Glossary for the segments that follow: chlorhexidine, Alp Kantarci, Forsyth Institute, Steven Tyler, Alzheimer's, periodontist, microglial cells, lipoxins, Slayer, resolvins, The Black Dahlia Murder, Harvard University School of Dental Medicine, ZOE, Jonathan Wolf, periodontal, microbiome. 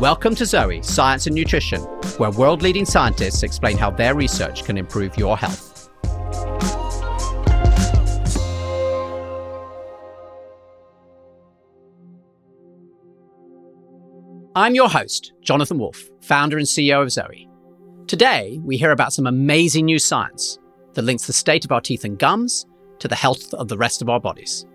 Welcome to ZOE, Science and Nutrition, where world-leading scientists explain how their research can improve your health. I'm your host, Jonathan Wolf, founder and CEO of ZOE. Today, we hear about some amazing new science that links the state of our teeth and gums to the health of the rest of our bodies.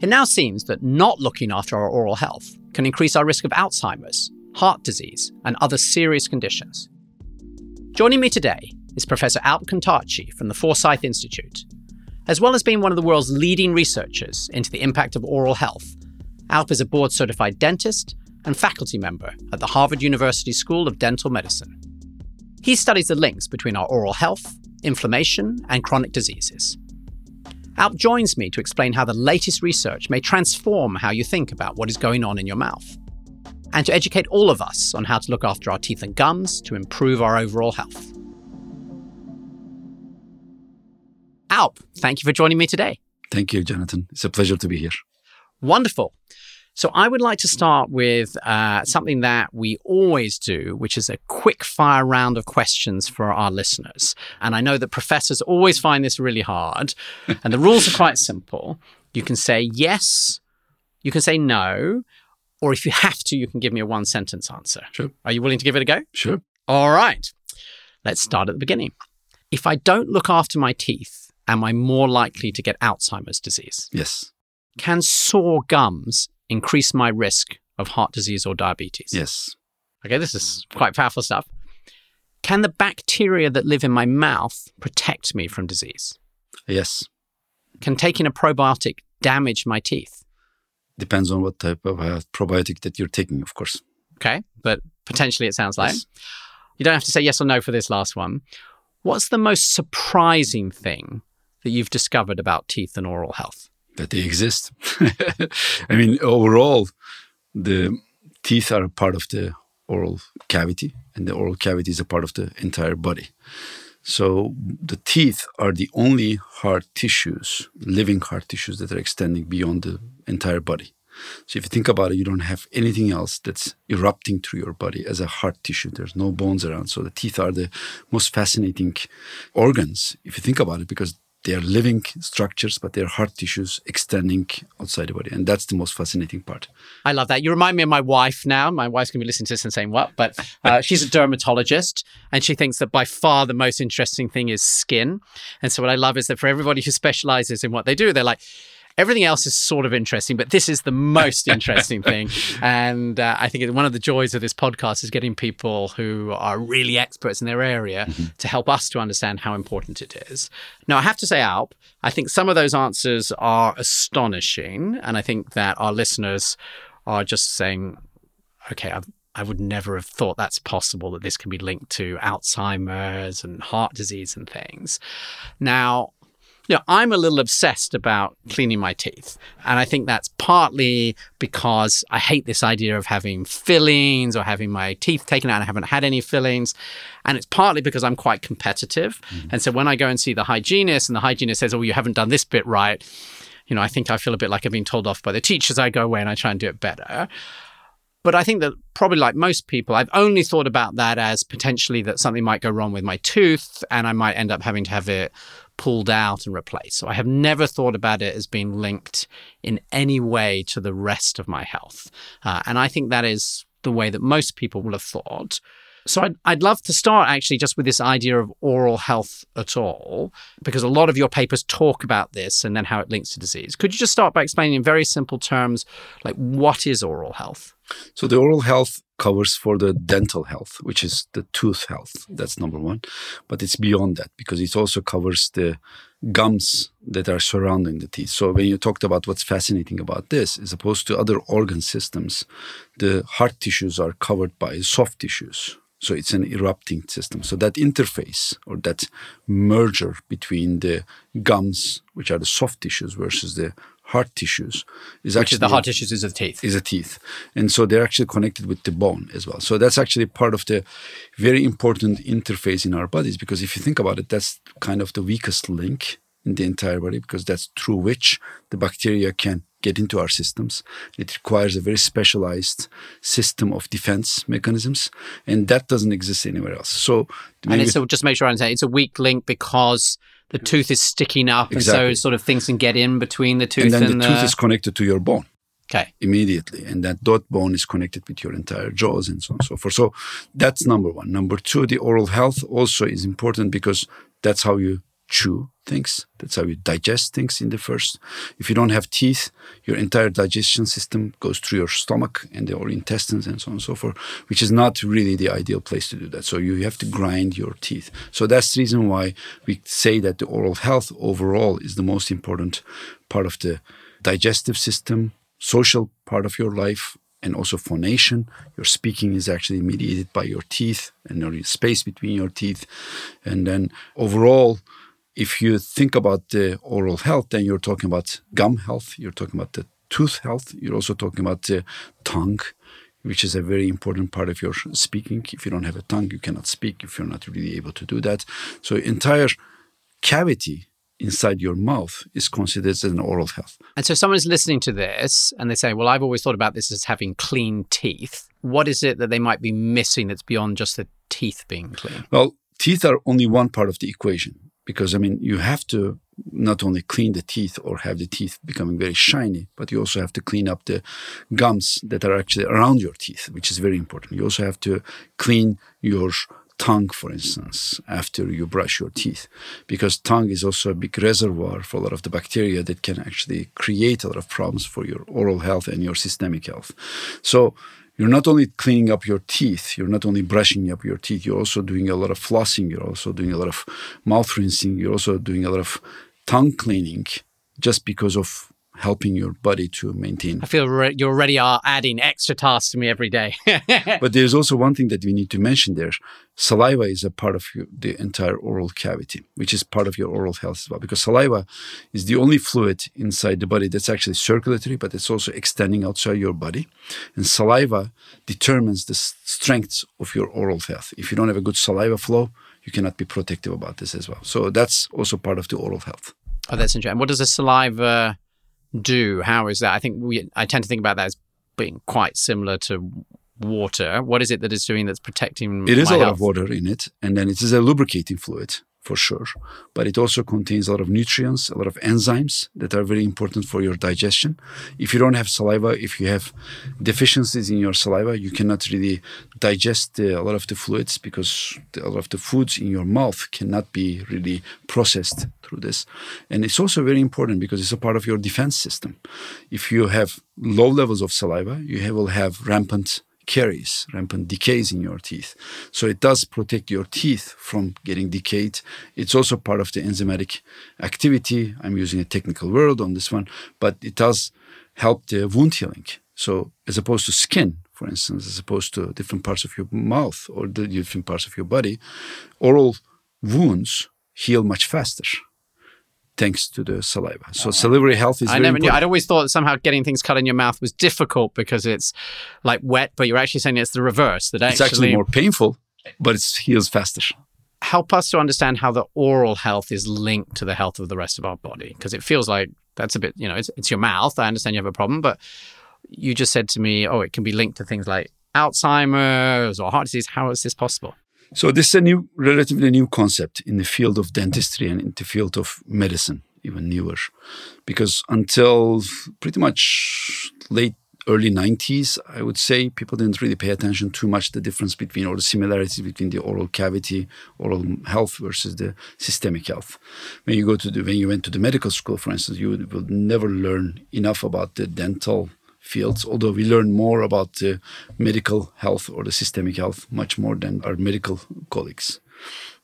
It now seems that not looking after our oral health can increase our risk of Alzheimer's, heart disease, and other serious conditions. Joining me today is Professor Alp Kantarci from the Forsyth Institute. As well as being one of the world's leading researchers into the impact of oral health, Alp is a board-certified dentist and faculty member at the Harvard University School of Dental Medicine. He studies the links between our oral health, inflammation, and chronic diseases. Alp joins me to explain how the latest research may transform how you think about what is going on in your mouth, and to educate all of us on how to look after our teeth and gums to improve our overall health. Alp, thank you for joining me today. Thank you, Jonathan. It's a pleasure to be here. Wonderful. So I would like to start with something that we always do, which is a quick fire round of questions for our listeners. And I know that professors always find this really hard. And the rules are quite simple. You can say yes, you can say no, or if you have to, you can give me a one-sentence answer. Sure. Are you willing to give it a go? Sure. All right. Let's start at the beginning. If I don't look after my teeth, am I more likely to get Alzheimer's disease? Yes. Can sore gums increase my risk of heart disease or diabetes? Yes. Okay, this is quite powerful stuff. Can the bacteria that live in my mouth protect me from disease? Yes. Can taking a probiotic damage my teeth? Depends on what type of probiotic that you're taking, of course. Okay, but potentially it sounds like. Yes. You don't have to say yes or no for this last one. What's the most surprising thing that you've discovered about teeth and oral health? That they exist. I mean, overall, the teeth are a part of the oral cavity, and the oral cavity is a part of the entire body. So the teeth are the only hard tissues, living hard tissues, that are extending beyond the entire body. So if you think about it, you don't have anything else that's erupting through your body as a hard tissue. There's no bones around. So the teeth are the most fascinating organs, if you think about it, because they are living structures, but they are hard tissues extending outside the body. And that's the most fascinating part. I love that. You remind me of my wife now. My wife's going to be listening to this and saying, what? But she's a dermatologist, and she thinks that by far the most interesting thing is skin. And so what I love is that for everybody who specializes in what they do, they're like, everything else is sort of interesting, but this is the most interesting thing. And I think one of the joys of this podcast is getting people who are really experts in their area to help us to understand how important it is. Now, I have to say, Alp, I think some of those answers are astonishing. And I think that our listeners are just saying, okay, I would never have thought that's possible, that this can be linked to Alzheimer's and heart disease and things. Now, you know, I'm a little obsessed about cleaning my teeth. And I think that's partly because I hate this idea of having fillings or having my teeth taken out and I haven't had any fillings. And it's partly because I'm quite competitive. And so when I go and see the hygienist and the hygienist says, oh, you haven't done this bit right, you know, I think I feel a bit like I've been told off by the teachers. I go away and I try and do it better. But I think that probably like most people, I've only thought about that as potentially that something might go wrong with my tooth and I might end up having to have it pulled out and replaced. So I have never thought about it as being linked in any way to the rest of my health. And I think that is the way that most people will have thought. So I'd love to start actually just with this idea of oral health at all, because a lot of your papers talk about this and then how it links to disease. Could you just start by explaining in very simple terms, like what is oral health? So the oral health covers for the dental health, which is the tooth health. That's number one. But it's beyond that because it also covers the gums that are surrounding the teeth. So when you talked about what's fascinating about this, as opposed to other organ systems, the hard tissues are covered by soft tissues. So it's an erupting system. So that interface or that merger between the gums, which are the soft tissues, versus the hard tissues is actually the hard tissues is the teeth. Is the teeth. And so they're actually connected with the bone as well. So that's actually part of the very important interface in our bodies, because if you think about it, that's kind of the weakest link in the entire body, because that's through which the bacteria can get into our systems. It requires a very specialized system of defense mechanisms, and that doesn't exist anywhere else. So, and it's just make sure I understand, it's a weak link because the tooth is sticky enough, exactly. And so sort of things can get in between the tooth. And then the tooth is connected to your bone. Okay. Immediately. And that dot bone is connected with your entire jaws and so on and so forth. So that's number one. Number two, the oral health also is important because that's how you chew things. That's how you digest things in the first. If you don't have teeth, your entire digestion system goes through your stomach and the intestines and so on and so forth, which is not really the ideal place to do that. So you have to grind your teeth. So that's the reason why we say that the oral health overall is the most important part of the digestive system, social part of your life, and also phonation. Your speaking is actually mediated by your teeth and your space between your teeth. And then overall, if you think about the oral health, then you're talking about gum health, you're talking about the tooth health, you're also talking about the tongue, which is a very important part of your speaking. If you don't have a tongue, you cannot speak if you're not really able to do that. So entire cavity inside your mouth is considered as an oral health. And so someone's listening to this and they say, well, I've always thought about this as having clean teeth. What is it that they might be missing that's beyond just the teeth being clean? Well, teeth are only one part of the equation because, I mean, you have to not only clean the teeth or have the teeth becoming very shiny, but you also have to clean up the gums that are actually around your teeth, which is very important. You also have to clean your tongue, for instance, after you brush your teeth, because tongue is also a big reservoir for a lot of the bacteria that can actually create a lot of problems for your oral health and your systemic health. So you're not only cleaning up your teeth, you're not only brushing up your teeth, you're also doing a lot of flossing, you're also doing a lot of mouth rinsing, you're also doing a lot of tongue cleaning just because of helping your body to maintain. I feel you already are adding extra tasks to me every day. But there's also one thing that we need to mention there. Saliva is a part of the entire oral cavity, which is part of your oral health as well, because saliva is the only fluid inside the body that's actually circulatory, but it's also extending outside your body. And saliva determines the strength of your oral health. If you don't have a good saliva flow, you cannot be protective about this as well. So that's also part of the oral health. Oh, that's interesting. What does the saliva do? How is that? I think I tend to think about that as being quite similar to water. What is it that it's doing that's protecting my health? It is a lot of water in it, and then it is a lubricating fluid for sure, but it also contains a lot of nutrients, a lot of enzymes that are very important for your digestion. If you don't have saliva, if you have deficiencies in your saliva, you cannot really digest a lot of the fluids because a lot of the foods in your mouth cannot be really processed through this. And it's also very important because it's a part of your defense system. If you have low levels of saliva, you will have rampant decays in your teeth. So it does protect your teeth from getting decayed. It's also part of the enzymatic activity. I'm using a technical word on this one, but it does help the wound healing. So as opposed to skin, for instance, as opposed to different parts of your mouth or the different parts of your body, oral wounds heal much faster, thanks to the saliva. So salivary health is very important. I'd always thought that somehow getting things cut in your mouth was difficult because it's like wet, but you're actually saying it's the reverse. That it's actually more painful, but it heals faster. Help us to understand how the oral health is linked to the health of the rest of our body, because it feels like that's a bit, it's your mouth. I understand you have a problem, but you just said to me, it can be linked to things like Alzheimer's or heart disease. How is this possible? So this is a relatively new concept in the field of dentistry and in the field of medicine, even newer, because until pretty much early 90s, I would say, people didn't really pay attention too much to the difference between or the similarities between the oral cavity, oral health versus the systemic health. When you went to the medical school, for instance, you will never learn enough about the dental fields, although we learn more about the medical health or the systemic health much more than our medical colleagues.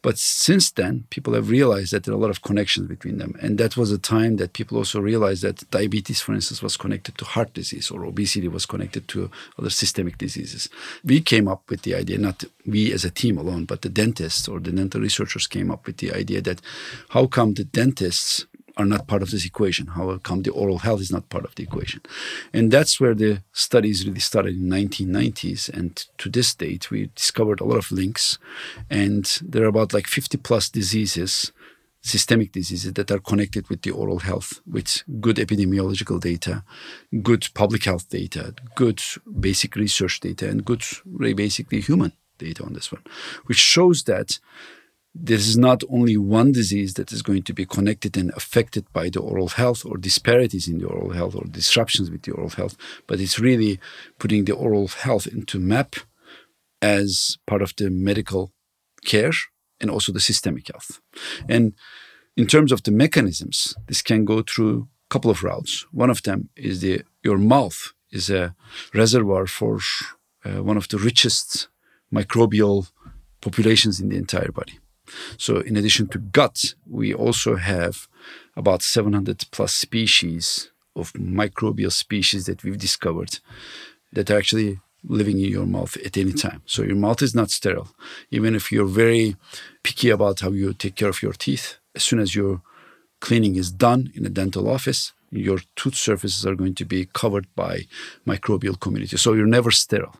But since then, people have realized that there are a lot of connections between them. And that was a time that people also realized that diabetes, for instance, was connected to heart disease, or obesity was connected to other systemic diseases. We came up with the idea, not we as a team alone, but the dentists or the dental researchers came up with the idea that how come the dentists are not part of this equation? How come the oral health is not part of the equation? And that's where the studies really started in the 1990s. And to this date, we discovered a lot of links. And there are about 50 plus diseases systemic diseases that are connected with the oral health, with good epidemiological data, good public health data, good basic research data, and good basically human data on this one, which shows that there is not only one disease that is going to be connected and affected by the oral health or disparities in the oral health or disruptions with the oral health, but it's really putting the oral health into map as part of the medical care and also the systemic health. And in terms of the mechanisms, this can go through a couple of routes. One of them is your mouth is a reservoir for one of the richest microbial populations in the entire body. So in addition to gut, we also have about 700 plus species of microbial species that we've discovered that are actually living in your mouth at any time. So your mouth is not sterile. Even if you're very picky about how you take care of your teeth, as soon as your cleaning is done in a dental office, your tooth surfaces are going to be covered by microbial community. So you're never sterile.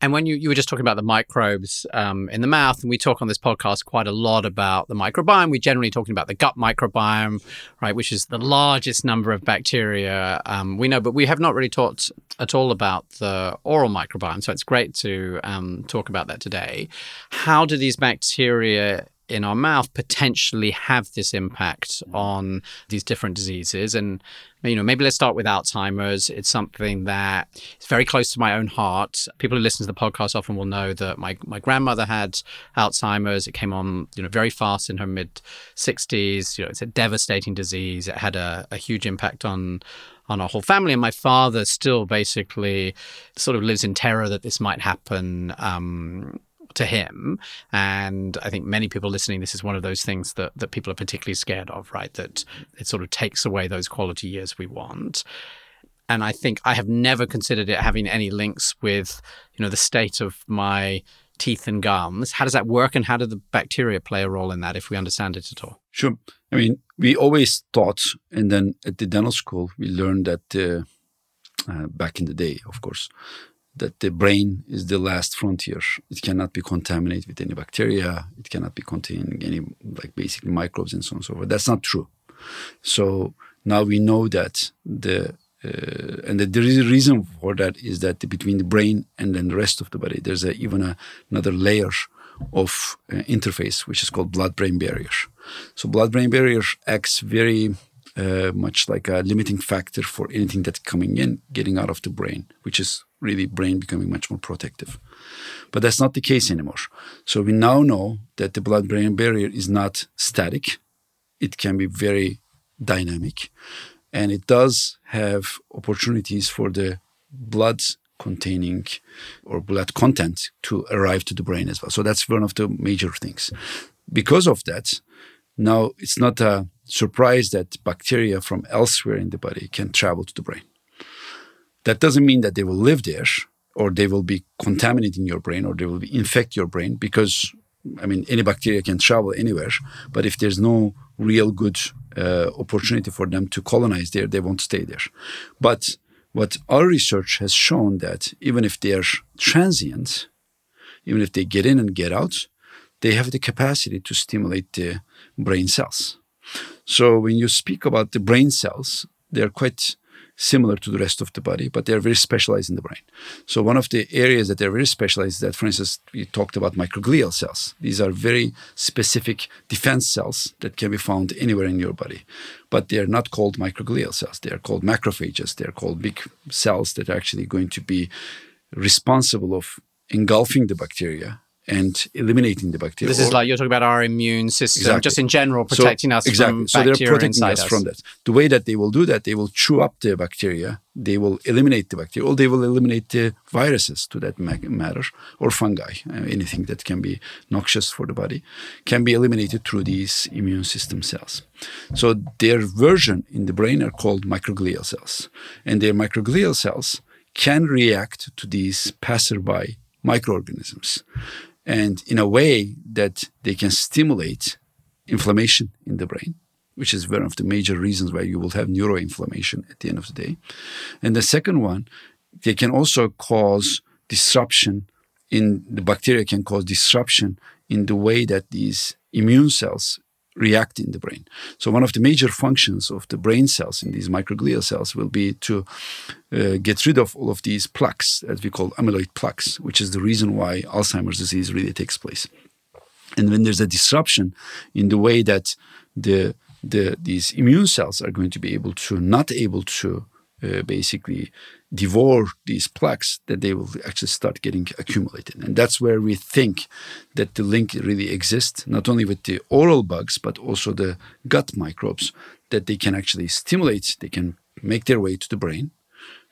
And when you were just talking about the microbes in the mouth, and we talk on this podcast quite a lot about the microbiome. We're generally talking about the gut microbiome, right, which is the largest number of bacteria we know, but we have not really talked at all about the oral microbiome. So it's great to talk about that today. How do these bacteria in our mouth potentially have this impact on these different diseases? And, you know, maybe let's start with Alzheimer's. It's something that is very close to my own heart. People who listen to the podcast often will know that my grandmother had Alzheimer's. It came on, you know, very fast in her mid-60s. You know, it's a devastating disease. It had a huge impact on our whole family. And my father still basically sort of lives in terror that this might happen to him. And I think many people listening, this is one of those things that people are particularly scared of, right? That it sort of takes away those quality years we want. And I think I have never considered it having any links with, you know, the state of my teeth and gums. How does that work, and how do the bacteria play a role in that, if we understand it at all? Sure. I mean, we always thought, and then at the dental school, we learned that back in the day, of course, that the brain is the last frontier. It cannot be contaminated with any bacteria. It cannot be containing any, like, basically microbes and so on and so forth. That's not true. So now we know that the reason for that is that between the brain and then the rest of the body, there's another layer of interface, which is called blood-brain barrier. So blood-brain barrier acts very much like a limiting factor for anything that's coming in, getting out of the brain, which is really brain becoming much more protective. But that's not the case anymore. So we now know that the blood-brain barrier is not static. It can be very dynamic. And it does have opportunities for the blood containing or blood content to arrive to the brain as well. So that's one of the major things. Because of that, now it's not a surprise that bacteria from elsewhere in the body can travel to the brain. That doesn't mean that they will live there, or they will be contaminating your brain, or they will infect your brain, because, I mean, any bacteria can travel anywhere. But if there's no real good opportunity for them to colonize there, they won't stay there. But what our research has shown that even if they are transient, even if they get in and get out, they have the capacity to stimulate the brain cells. So when you speak about the brain cells, they're quite similar to the rest of the body, but they're very specialized in the brain. So one of the areas that they're very specialized is that, for instance, we talked about microglial cells. These are very specific defense cells that can be found anywhere in your body, but they are not called microglial cells. They are called macrophages. They are called big cells that are actually going to be responsible of engulfing the bacteria and eliminating the bacteria. This is like you're talking about our immune system, exactly. Just in general, protecting us from bacteria inside us. So they're protecting us from that. The way that they will do that, they will chew up the bacteria, they will eliminate the bacteria, or they will eliminate the viruses to that matter, or fungi. Anything that can be noxious for the body can be eliminated through these immune system cells. So their version in the brain are called microglial cells. And their microglial cells can react to these passerby microorganisms. And in a way that they can stimulate inflammation in the brain, which is one of the major reasons why you will have neuroinflammation at the end of the day. And the second one, they can also cause disruption in the bacteria can cause disruption in the way that these immune cells react in the brain. So one of the major functions of the brain cells in these microglia cells will be to get rid of all of these plaques, as we call amyloid plaques, which is the reason why Alzheimer's disease really takes place. And when there's a disruption in the way that these immune cells are going to be able to, not able to basically devour these plaques, that they will actually start getting accumulated. And that's where we think that the link really exists, not only with the oral bugs, but also the gut microbes, that they can actually stimulate, they can make their way to the brain,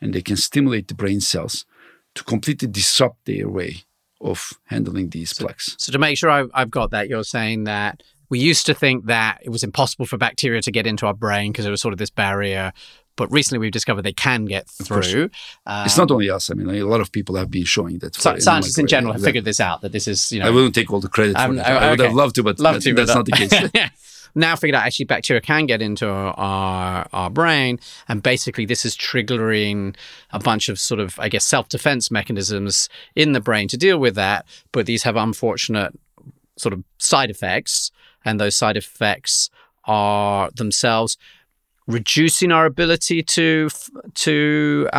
and they can stimulate the brain cells to completely disrupt their way of handling these plaques. So to make sure I've got that, you're saying that we used to think that it was impossible for bacteria to get into our brain because there was sort of this barrier, but recently we've discovered they can get through. It's not only us. I mean, a lot of people have been showing that. Scientists in general have figured this out, that this is, you know... I wouldn't take all the credit for that. I would have loved to, but that's not the case. Yeah. Now figured out actually bacteria can get into our brain, and basically this is triggering a bunch of sort of, I guess, self-defense mechanisms in the brain to deal with that, but these have unfortunate sort of side effects, and those side effects are themselves reducing our ability to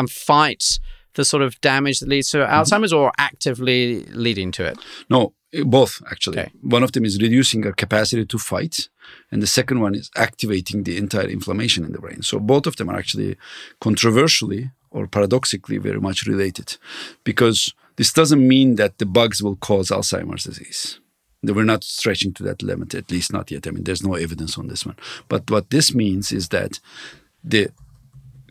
fight the sort of damage that leads to Alzheimer's, or actively leading to it? No, both actually. Okay. One of them is reducing our capacity to fight, and the second one is activating the entire inflammation in the brain. So both of them are actually controversially or paradoxically very much related, because this doesn't mean that the bugs will cause Alzheimer's disease. We're not stretching to that limit, at least not yet. I mean, there's no evidence on this one. But what this means is that the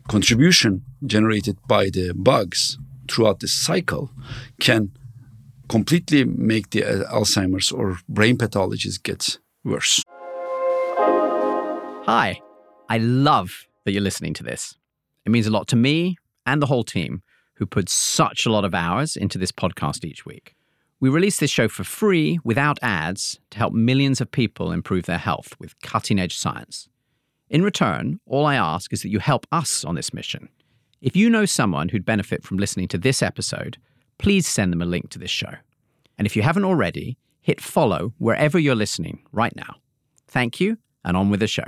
contribution generated by the bugs throughout the cycle can completely make the Alzheimer's or brain pathologies get worse. Hi, I love that you're listening to this. It means a lot to me and the whole team who put such a lot of hours into this podcast each week. We release this show for free without ads to help millions of people improve their health with cutting-edge science. In return, all I ask is that you help us on this mission. If you know someone who'd benefit from listening to this episode, please send them a link to this show. And if you haven't already, hit follow wherever you're listening right now. Thank you, and on with the show.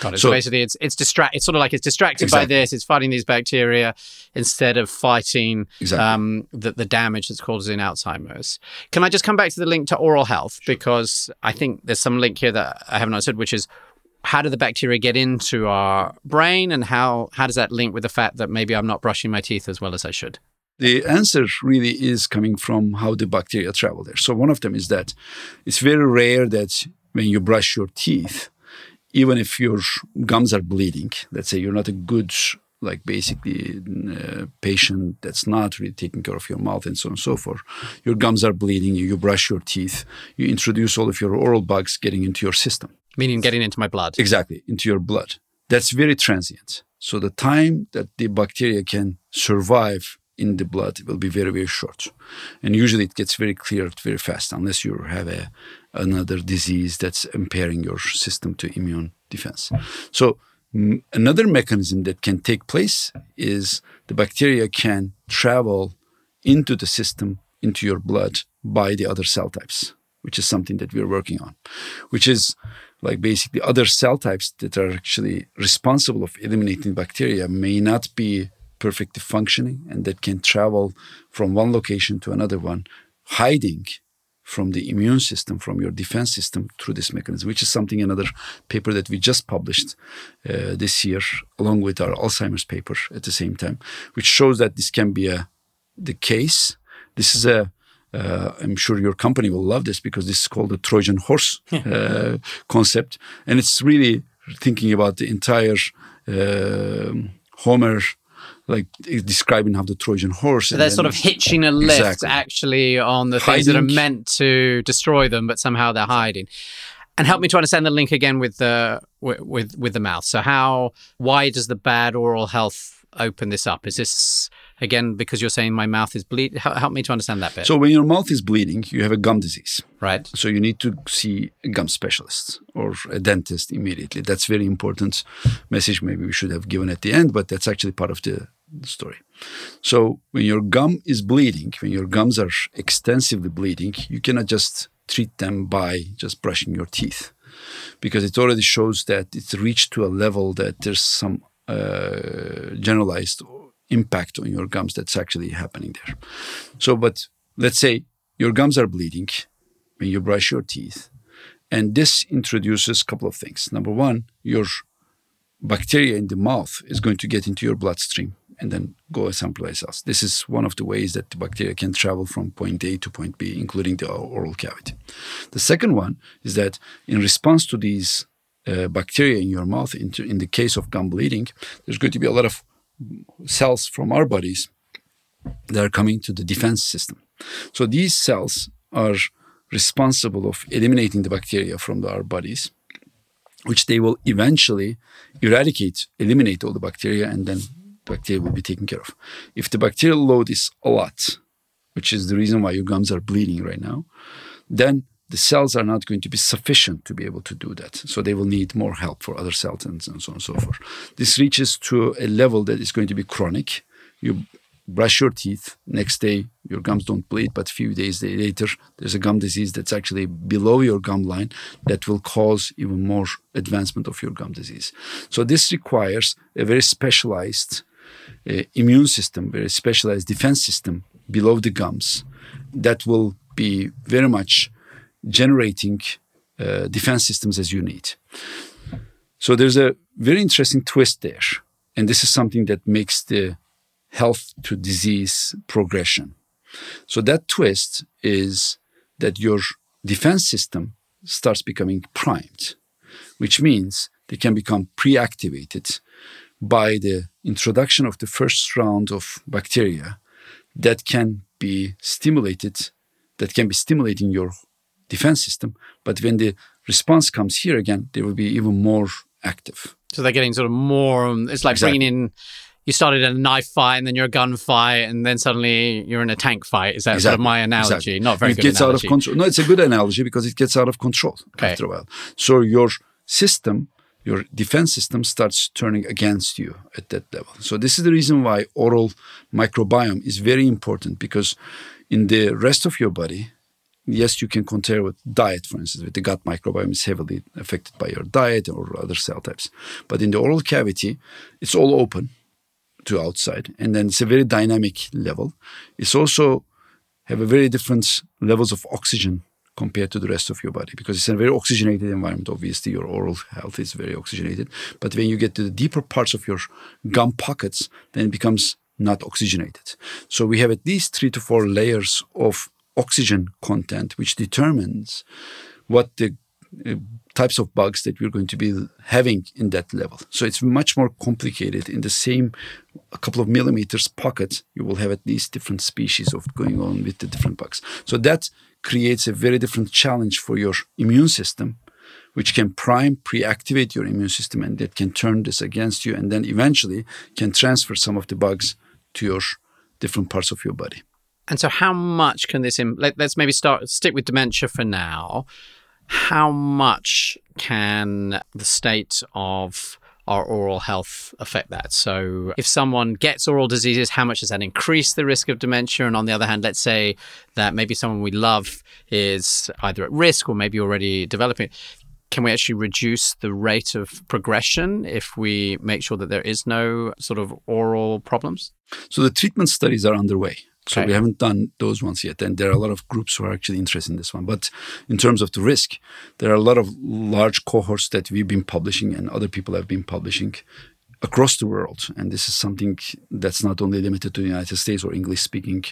Got it. So basically, it's distracted exactly. by this. It's fighting these bacteria instead of fighting exactly. the damage that's causing Alzheimer's. Can I just come back to the link to oral health? Sure. Because I think there's some link here that I haven't understood, which is how do the bacteria get into our brain, and how does that link with the fact that maybe I'm not brushing my teeth as well as I should? The answer really is coming from how the bacteria travel there. So one of them is that it's very rare that when you brush your teeth, even if your gums are bleeding, let's say you're not a good, patient that's not really taking care of your mouth and so on and so forth. Your gums are bleeding, you brush your teeth, you introduce all of your oral bugs getting into your system. Meaning getting into my blood. Exactly, into your blood. That's very transient. So the time that the bacteria can survive in the blood will be very, very short. And usually it gets very cleared very fast, unless you have another disease that's impairing your system to immune defense. So another mechanism that can take place is the bacteria can travel into the system, into your blood, by the other cell types, which is something that we're working on, which is other cell types that are actually responsible of eliminating bacteria may not be perfectly functioning, and that can travel from one location to another one, hiding from the immune system, from your defense system through this mechanism, which is something, another paper that we just published this year, along with our Alzheimer's paper at the same time, which shows that this can be the case. This is I'm sure your company will love this, because this is called the Trojan horse concept. And it's really thinking about the entire Homer, describing how the Trojan horse... So they're sort of hitching a lift actually on the things that are meant to destroy them, but somehow they're hiding. And help me to understand the link again with the with the mouth. So why does the bad oral health open this up? Is this, again, because you're saying my mouth is bleeding? Help me to understand that bit. So when your mouth is bleeding, you have a gum disease. Right. So you need to see a gum specialist or a dentist immediately. That's very important message maybe we should have given at the end, but that's actually part of the story. So when your gums are extensively bleeding, you cannot just treat them by just brushing your teeth, because it already shows that it's reached to a level that there's some generalized impact on your gums that's actually happening there. So, but let's say your gums are bleeding when you brush your teeth, and this introduces a couple of things. Number one, your bacteria in the mouth is going to get into your bloodstream and then go someplace else. This is one of the ways that the bacteria can travel from point A to point B, including the oral cavity. The second one is that in response to these bacteria in your mouth, in the case of gum bleeding, there's going to be a lot of cells from our bodies that are coming to the defense system. So these cells are responsible of eliminating the bacteria from our bodies, which they will eventually eradicate, eliminate all the bacteria, and then bacteria will be taken care of. If the bacterial load is a lot, which is the reason why your gums are bleeding right now, then the cells are not going to be sufficient to be able to do that. So they will need more help for other cells and so on and so forth. This reaches to a level that is going to be chronic. You brush your teeth, next day your gums don't bleed, but a few days later there's a gum disease that's actually below your gum line that will cause even more advancement of your gum disease. So this requires a very specialized immune system, very specialized defense system below the gums that will be very much generating defense systems as you need. So there's a very interesting twist there, and this is something that makes the health to disease progression. So that twist is that your defense system starts becoming primed, which means they can become pre-activated by the introduction of the first round of bacteria that can be stimulated, that can be stimulating your defense system. But when the response comes here again, they will be even more active. So they're getting sort of more, it's like exactly. Bringing in, you started in a knife fight and then you're a gun fight and then suddenly you're in a tank fight. Is that exactly. Sort of my analogy? Exactly. Not very good analogy. It gets out of control. No, it's a good analogy because it gets out of control after a while. So your system, your defense system starts turning against you at that level. So this is the reason why oral microbiome is very important, because in the rest of your body, yes, you can compare with diet, for instance, with the gut microbiome is heavily affected by your diet or other cell types. But in the oral cavity, it's all open to outside, and then it's a very dynamic level. It's also have a very different levels of oxygen compared to the rest of your body, because it's a very oxygenated environment. Obviously, your oral health is very oxygenated, but when you get to the deeper parts of your gum pockets, then it becomes not oxygenated. So we have at least 3 to 4 layers of oxygen content, which determines what the types of bugs that we're going to be having in that level. So it's much more complicated. In the same a couple of millimeters pocket, you will have at least different species of going on with the different bugs. So that creates a very different challenge for your immune system, which can prime, pre-activate your immune system, and that can turn this against you, and then eventually can transfer some of the bugs to your different parts of your body. And so how much can this, let's maybe stick with dementia for now. How much can the state of our oral health affect that? So if someone gets oral diseases, how much does that increase the risk of dementia? And on the other hand, let's say that maybe someone we love is either at risk or maybe already developing it. Can we actually reduce the rate of progression if we make sure that there is no sort of oral problems? So the treatment studies are underway. So we haven't done those ones yet. And there are a lot of groups who are actually interested in this one. But in terms of the risk, there are a lot of large cohorts that we've been publishing and other people have been publishing across the world. And this is something that's not only limited to the United States or English-speaking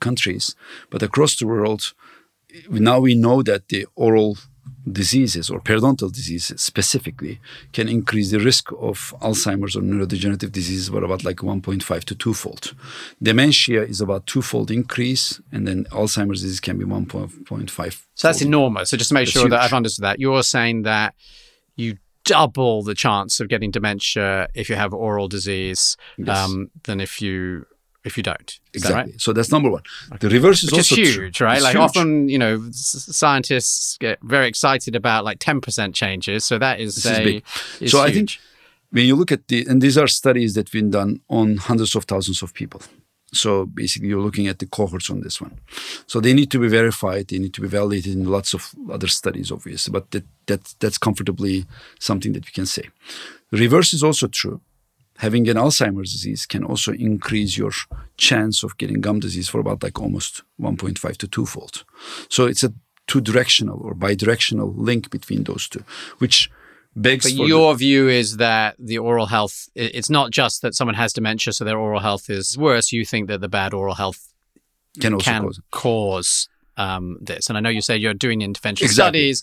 countries, but across the world. Now we know that the oral diseases or periodontal diseases specifically can increase the risk of Alzheimer's or neurodegenerative diseases by about like 1.5 to 2-fold. Dementia is about 2-fold increase, and then Alzheimer's disease can be 1.5. So that's enormous. So just to make sure that I've understood that, you're saying that you double the chance of getting dementia if you have oral disease than if you don't. Is exactly. That right? So that's number one. Okay. The reverse is also huge, right? It's like huge. Often, you know, scientists get very excited about like 10% changes. So that is big. So huge. I think when you look at and these are studies that have been done on hundreds of thousands of people. So basically, you're looking at the cohorts on this one. So they need to be verified. They need to be validated in lots of other studies, obviously. But that's comfortably something that we can say. The reverse is also true. Having an Alzheimer's disease can also increase your chance of getting gum disease for about like almost 1.5 to 2-fold. So it's a two-directional or bidirectional link between those two, which begs for... But your view is that the oral health, it's not just that someone has dementia, so their oral health is worse. You think that the bad oral health can also cause this. And I know you say you're doing intervention studies,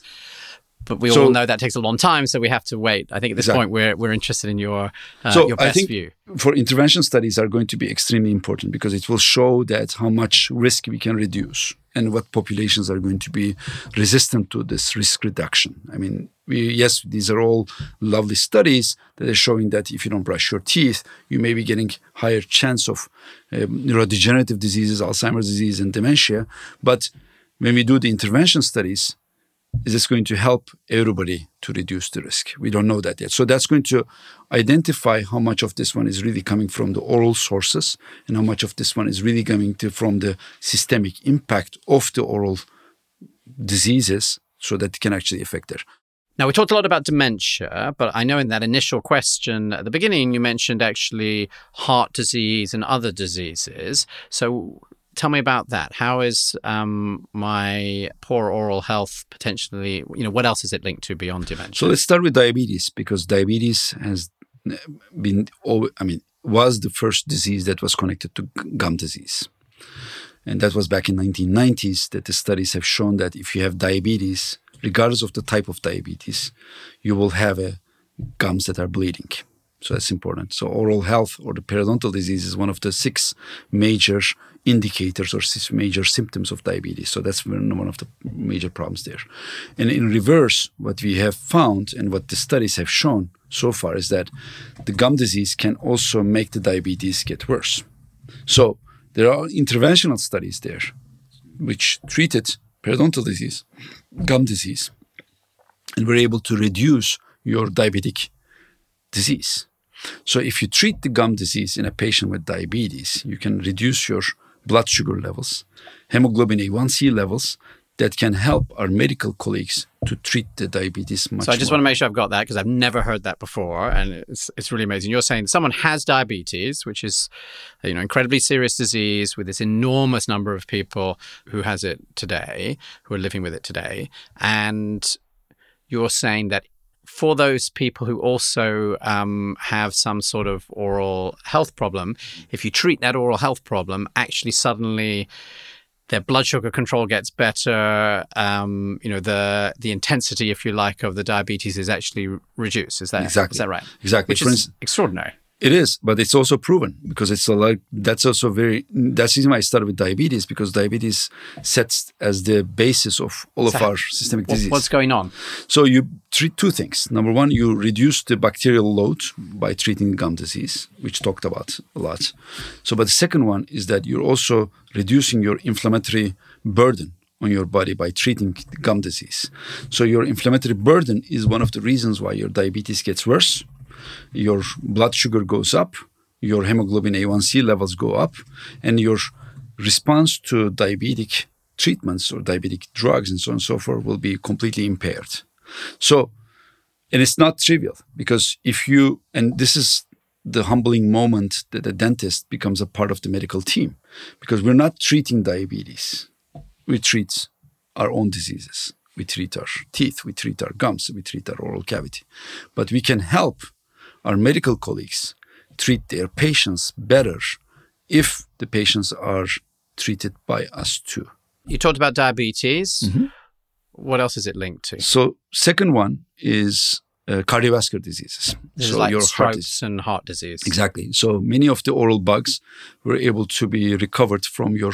but we all know that takes a long time, so we have to wait. I think at this point we're interested in your best view. For intervention studies are going to be extremely important because it will show that how much risk we can reduce and what populations are going to be resistant to this risk reduction. I mean, these are all lovely studies that are showing that if you don't brush your teeth, you may be getting higher chance of neurodegenerative diseases, Alzheimer's disease, and dementia. But when we do the intervention studies, is this going to help everybody to reduce the risk? We don't know that yet. So that's going to identify how much of this one is really coming from the oral sources and how much of this one is really coming from the systemic impact of the oral diseases so that it can actually affect there. Now, we talked a lot about dementia, but I know in that initial question at the beginning, you mentioned actually heart disease and other diseases. So tell me about that. How is my poor oral health potentially, what else is it linked to beyond dementia? So let's start with diabetes, because diabetes has been, was the first disease that was connected to gum disease. And that was back in 1990s that the studies have shown that if you have diabetes, regardless of the type of diabetes, you will have gums that are bleeding. So that's important. So oral health or the periodontal disease is one of the 6 major indicators or 6 major symptoms of diabetes. So that's one of the major problems there. And in reverse, what we have found and what the studies have shown so far is that the gum disease can also make the diabetes get worse. So there are interventional studies there which treated periodontal disease, gum disease, and were able to reduce your diabetic disease. So if you treat the gum disease in a patient with diabetes, you can reduce your blood sugar levels, hemoglobin A1C levels that can help our medical colleagues to treat the diabetes much more. So I just want to make sure I've got that because I've never heard that before. And it's really amazing. You're saying someone has diabetes, which is incredibly serious disease with this enormous number of people who are living with it today. And you're saying that for those people who also have some sort of oral health problem, if you treat that oral health problem, actually suddenly their blood sugar control gets better. The intensity, if you like, of the diabetes is actually reduced. Is that right? Exactly. Which is extraordinary. It is, but it's also proven because that's the reason why I started with diabetes, because diabetes sets as the basis of all of our systemic disease. What's going on? So you treat two things. Number one, you reduce the bacterial load by treating gum disease, which talked about a lot. So, but the second one is that you're also reducing your inflammatory burden on your body by treating gum disease. So your inflammatory burden is one of the reasons why your diabetes gets worse. Your blood sugar goes up, your hemoglobin A1C levels go up, and your response to diabetic treatments or diabetic drugs and so on and so forth will be completely impaired. So, and it's not trivial because this is the humbling moment that a dentist becomes a part of the medical team, because we're not treating diabetes. We treat our own diseases. We treat our teeth, we treat our gums, we treat our oral cavity. But we can help our medical colleagues treat their patients better if the patients are treated by us too. You talked about diabetes. Mm-hmm. What else is it linked to? So second one is cardiovascular diseases. This is like your strokes and heart disease. Exactly. So many of the oral bugs were able to be recovered from your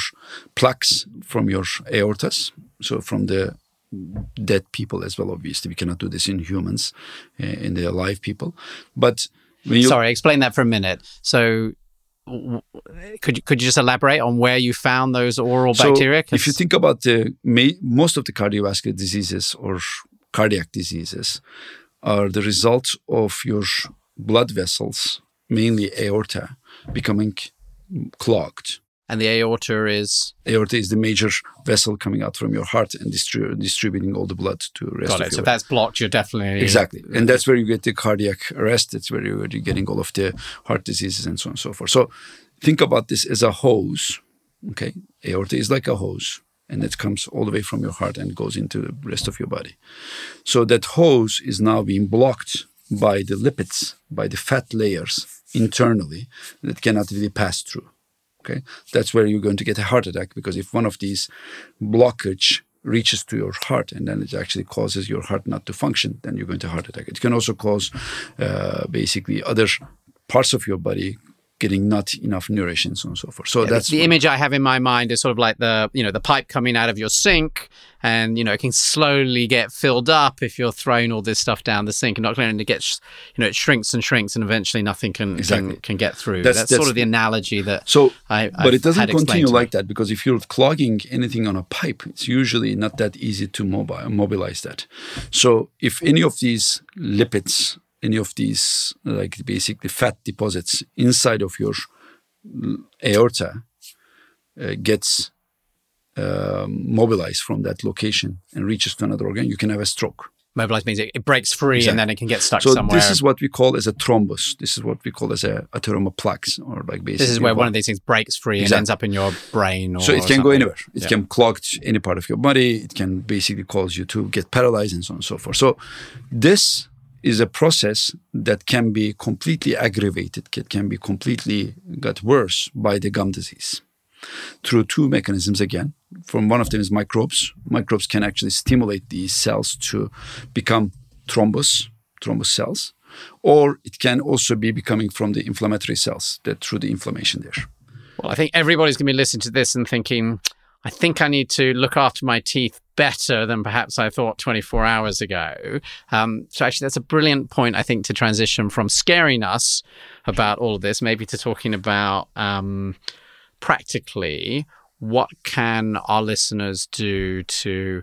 plaques, from your aortas, so from the dead people as well, obviously. We cannot do this in humans, in the alive people. But sorry, explain that for a minute. So could you just elaborate on where you found those oral bacteria? If you think about most of the cardiovascular diseases or cardiac diseases are the result of your blood vessels, mainly aorta, becoming clogged. And the aorta is? Aorta is the major vessel coming out from your heart and distributing all the blood to the rest of your body. So if that's blocked, you're definitely... Exactly. And that's where you get the cardiac arrest. That's where you're getting all of the heart diseases and so on and so forth. So think about this as a hose, okay? Aorta is like a hose, and it comes all the way from your heart and goes into the rest of your body. So that hose is now being blocked by the lipids, by the fat layers internally that cannot really pass through. Okay, that's where you're going to get a heart attack, because if one of these blockage reaches to your heart and then it actually causes your heart not to function, then you're going to heart attack. It can also cause basically other parts of your body getting not enough nourishment and so on and so forth. So yeah, that's the image I have in my mind is sort of like the pipe coming out of your sink, and it can slowly get filled up if you're throwing all this stuff down the sink and not clearing. It gets it shrinks and shrinks, and eventually nothing can get through. That's sort of the analogy that. So, but it doesn't continue like that, because if you're clogging anything on a pipe, it's usually not that easy to mobilize that. So if any of these lipids, any of these, like basically fat deposits inside of your aorta gets mobilized from that location and reaches to another organ, you can have a stroke. Mobilized means it breaks free, exactly. And then it can get stuck somewhere. So this is what we call as a thrombus. This is what we call as a atheromaplax, or like basically. This is where one of these things breaks free and ends up in your brain. Or, so it can go anywhere. It can clog any part of your body. It can basically cause you to get paralyzed and so on and so forth. So this is a process that can be completely aggravated, can be completely got worse by the gum disease through two mechanisms again. From one of them is microbes. Microbes can actually stimulate these cells to become thrombus cells, or it can also be becoming from the inflammatory cells that through the inflammation there. Well, I think everybody's going to be listening to this and thinking, I think I need to look after my teeth better than perhaps I thought 24 hours ago. So actually, that's a brilliant point, I think, to transition from scaring us about all of this, maybe to talking about practically what can our listeners do to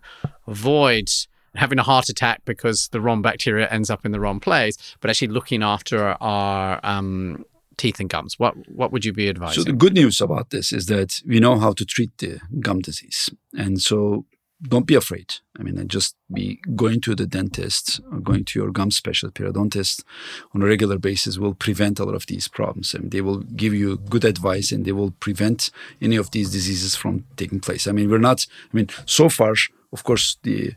avoid having a heart attack because the wrong bacteria ends up in the wrong place, but actually looking after our teeth and gums. What would you be advising? So the good news about this is that we know how to treat the gum disease. And so don't be afraid. I mean, just be going to the dentist or going to your gum specialist, periodontist, on a regular basis will prevent a lot of these problems. I mean, they will give you good advice and they will prevent any of these diseases from taking place. I mean, so far, of course, the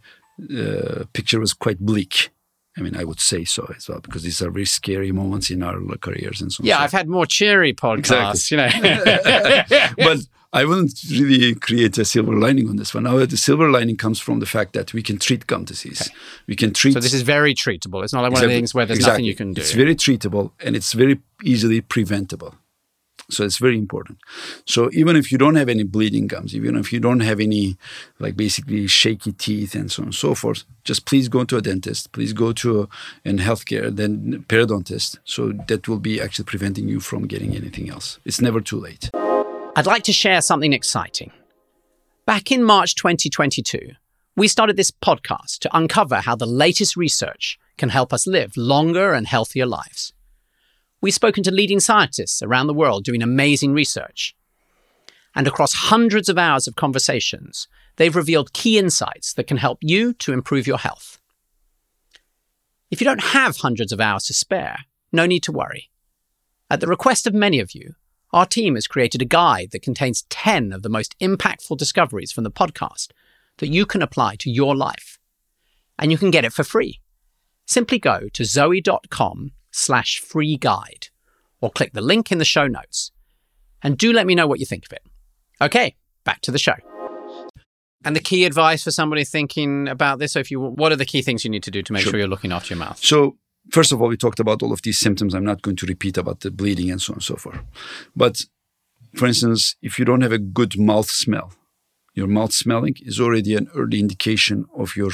picture was quite bleak. I mean, I would say so as well, because these are very scary moments in our careers and so on. Yeah, I've had more cheery podcasts, But I wouldn't really create a silver lining on this one. Now, the silver lining comes from the fact that we can treat gum disease. Okay. So this is very treatable. It's not like one of the things where there's nothing you can do. It's very treatable and it's very easily preventable. So it's very important. So even if you don't have any bleeding gums, even if you don't have any shaky teeth and so on and so forth, just please go to a dentist, please go to a healthcare, then periodontist. So that will be actually preventing you from getting anything else. It's never too late. I'd like to share something exciting. Back in March 2022, we started this podcast to uncover how the latest research can help us live longer and healthier lives. We've spoken to leading scientists around the world doing amazing research. And across hundreds of hours of conversations, they've revealed key insights that can help you to improve your health. If you don't have hundreds of hours to spare, no need to worry. At the request of many of you, our team has created a guide that contains 10 of the most impactful discoveries from the podcast that you can apply to your life. And you can get it for free. Simply go to zoe.com/free guide or click the link in the show notes, and do let me know what you think of it. Okay, back to the show. And the key advice for somebody thinking about this, what are the key things you need to do to make sure you're looking after your mouth? So first of all, we talked about all of these symptoms. I'm not going to repeat about the bleeding and so on and so forth. But for instance, if you don't have a good mouth smell, your mouth smelling is already an early indication of your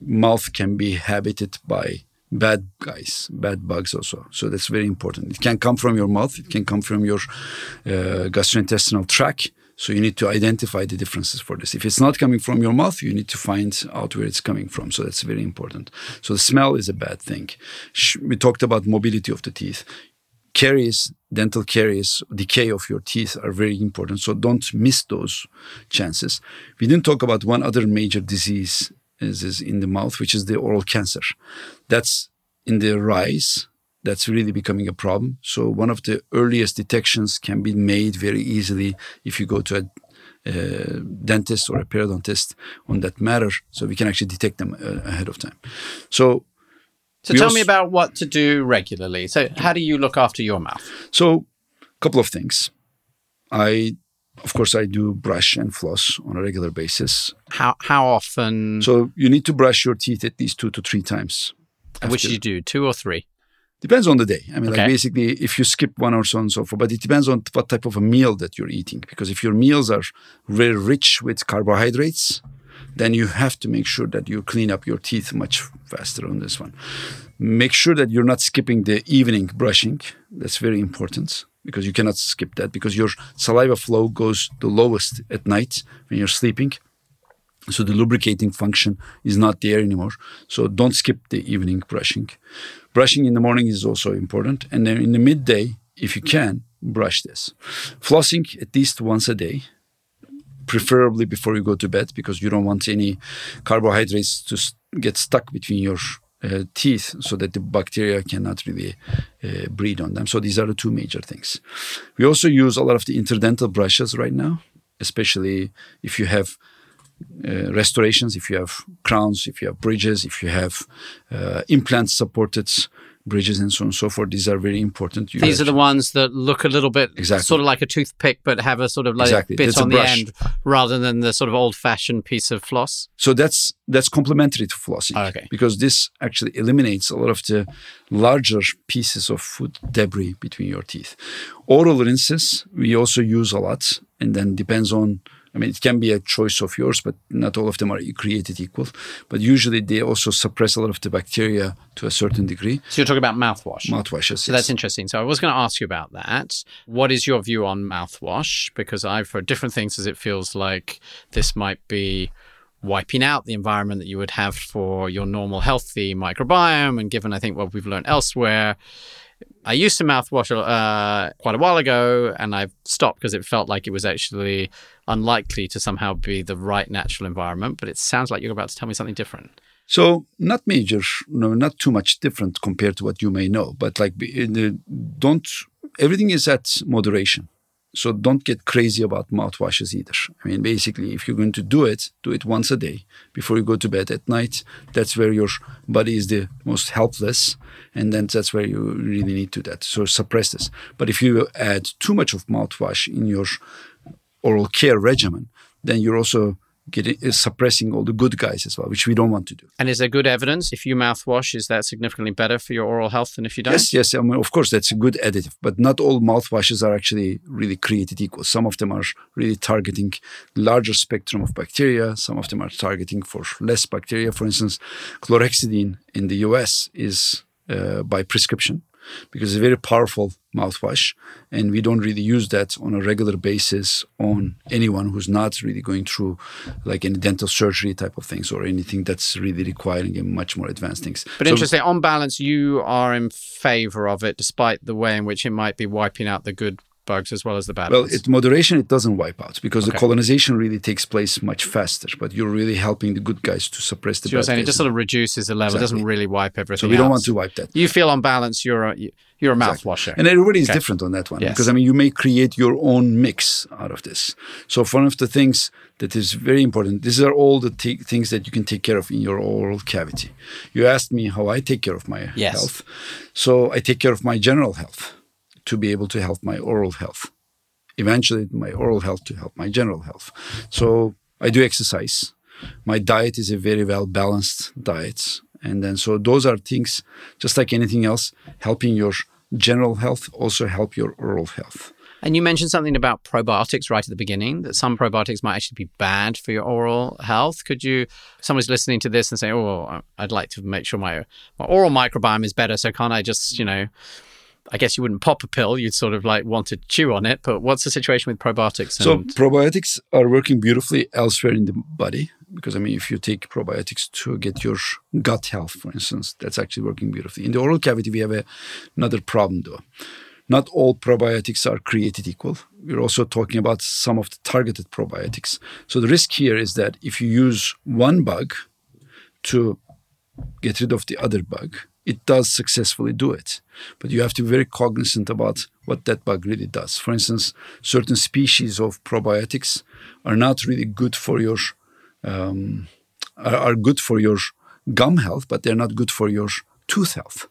mouth can be habited by bad bugs also. So that's very important. It can come from your mouth. It can come from your gastrointestinal tract. So you need to identify the differences for this. If it's not coming from your mouth, you need to find out where it's coming from. So that's very important. So the smell is a bad thing. We talked about mobility of the teeth. caries, dental caries, decay of your teeth are very important. So don't miss those chances. We didn't talk about one other major disease is in the mouth, which is the oral cancer. That's in the rise. That's really becoming a problem. So one of the earliest detections can be made very easily if you go to a dentist or a periodontist on that matter. So we can actually detect them ahead of time. So tell me about what to do regularly. So how do you look after your mouth? So a couple of things. Of course, I do brush and floss on a regular basis. How often? So you need to brush your teeth at least 2 to 3 times. Which you do, 2 or 3? Depends on the day. I mean, okay. Like basically, if you skip one or so on and so forth, but it depends on what type of a meal that you're eating. Because if your meals are very rich with carbohydrates, then you have to make sure that you clean up your teeth much faster on this one. Make sure that you're not skipping the evening brushing. That's very important because you cannot skip that because your saliva flow goes the lowest at night when you're sleeping. So the lubricating function is not there anymore. So don't skip the evening brushing. Brushing in the morning is also important. And then in the midday, if you can, brush this. Flossing at least once a day, preferably before you go to bed because you don't want any carbohydrates to get stuck between your teeth so that the bacteria cannot really breed on them. So these are the 2 major things. We also use a lot of the interdental brushes right now, especially if you have restorations, if you have crowns, if you have bridges, if you have implant supported bridges and so on and so forth. These are very important. These are the ones that look a little bit sort of like a toothpick but have a sort of like bit that's on the end rather than the sort of old-fashioned piece of floss. So that's complementary to flossing because this actually eliminates a lot of the larger pieces of food debris between your teeth. Oral rinses we also use a lot, and then depends on, I mean, it can be a choice of yours, but not all of them are created equal. But usually they also suppress a lot of the bacteria to a certain degree. So you're talking about mouthwash? Mouthwashes, so yes. That's interesting. So I was going to ask you about that. What is your view on mouthwash? Because I've heard different things as it feels like this might be wiping out the environment that you would have for your normal healthy microbiome. And given, I think, what we've learned elsewhere, I used to mouthwash quite a while ago, and I've stopped because it felt like it was actually unlikely to somehow be the right natural environment. But it sounds like you're about to tell me something different. So not major, no, not too much different compared to what you may know. But like, everything is at moderation. So don't get crazy about mouthwashes either. I mean, basically, if you're going to do it once a day before you go to bed at night. That's where your body is the most helpless. And then that's where you really need to do that. So suppress this. But if you add too much of mouthwash in your oral care regimen, then you're also suppressing all the good guys as well, which we don't want to do. And is there good evidence if you mouthwash, is that significantly better for your oral health than if you don't? Yes. I mean, of course, that's a good additive, but not all mouthwashes are actually really created equal. Some of them are really targeting larger spectrum of bacteria. Some of them are targeting for less bacteria. For instance, chlorhexidine in the US is by prescription because it's a very powerful mouthwash, and we don't really use that on a regular basis on anyone who's not really going through like any dental surgery type of things or anything that's really requiring a much more advanced things. But so, interesting, on balance, you are in favor of it despite the way in which it might be wiping out the good bugs as well as the bad ones. Well, in moderation, it doesn't wipe out because the colonization really takes place much faster, but you're really helping the good guys to suppress the bad guys. You're saying it just sort of reduces the level. It doesn't really wipe everything out. So we don't want to wipe that. You feel on balance, you're a mouthwasher. And everybody is different on that one because, I mean, you may create your own mix out of this. So one of the things that is very important, these are all the things that you can take care of in your oral cavity. You asked me how I take care of my health. So I take care of my general health to be able to help my oral health. Eventually, my oral health to help my general health. So I do exercise. My diet is a very well-balanced diet. And then, so those are things, just like anything else, helping your general health also help your oral health. And you mentioned something about probiotics right at the beginning, that some probiotics might actually be bad for your oral health. Could you, someone's listening to this and saying, oh, I'd like to make sure my oral microbiome is better, so can't I just, I guess you wouldn't pop a pill. You'd sort of like want to chew on it. But what's the situation with probiotics? So probiotics are working beautifully elsewhere in the body because, I mean, if you take probiotics to get your gut health, for instance, that's actually working beautifully. In the oral cavity, we have another problem, though. Not all probiotics are created equal. We're also talking about some of the targeted probiotics. So the risk here is that if you use one bug to get rid of the other bug, it does successfully do it. But you have to be very cognizant about what that bug really does. For instance, certain species of probiotics are not really good for your, are good for your gum health, but they're not good for your tooth health.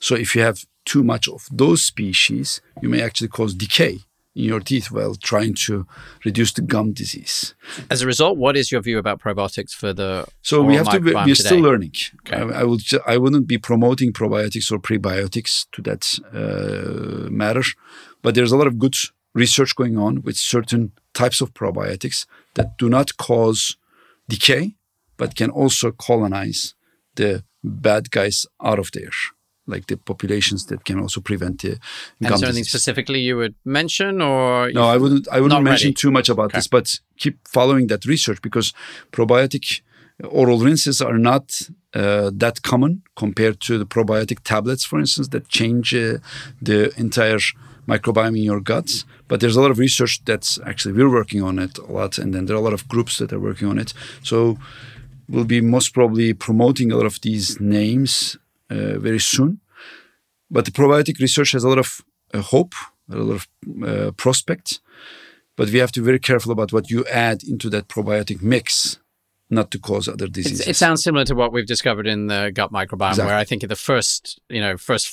So if you have too much of those species, you may actually cause decay in your teeth while trying to reduce the gum disease. As a result, what is your view about probiotics for the we're still learning. Okay. I wouldn't be promoting probiotics or prebiotics to that matter, but there's a lot of good research going on with certain types of probiotics that do not cause decay, but can also colonize the bad guys out of there, like the populations that can also prevent the gum. Is there anything specifically you would mention, or? No, I wouldn't mention too much about this, but keep following that research, because probiotic oral rinses are not that common compared to the probiotic tablets, for instance, that change the entire microbiome in your guts. But there's a lot of research that's actually, we're working on it a lot, and then there are a lot of groups that are working on it. So we'll be most probably promoting a lot of these names very soon. But the probiotic research has a lot of hope, a lot of prospects, but we have to be very careful about what you add into that probiotic mix, not to cause other diseases. It sounds similar to what we've discovered in the gut microbiome, exactly, where I think at the first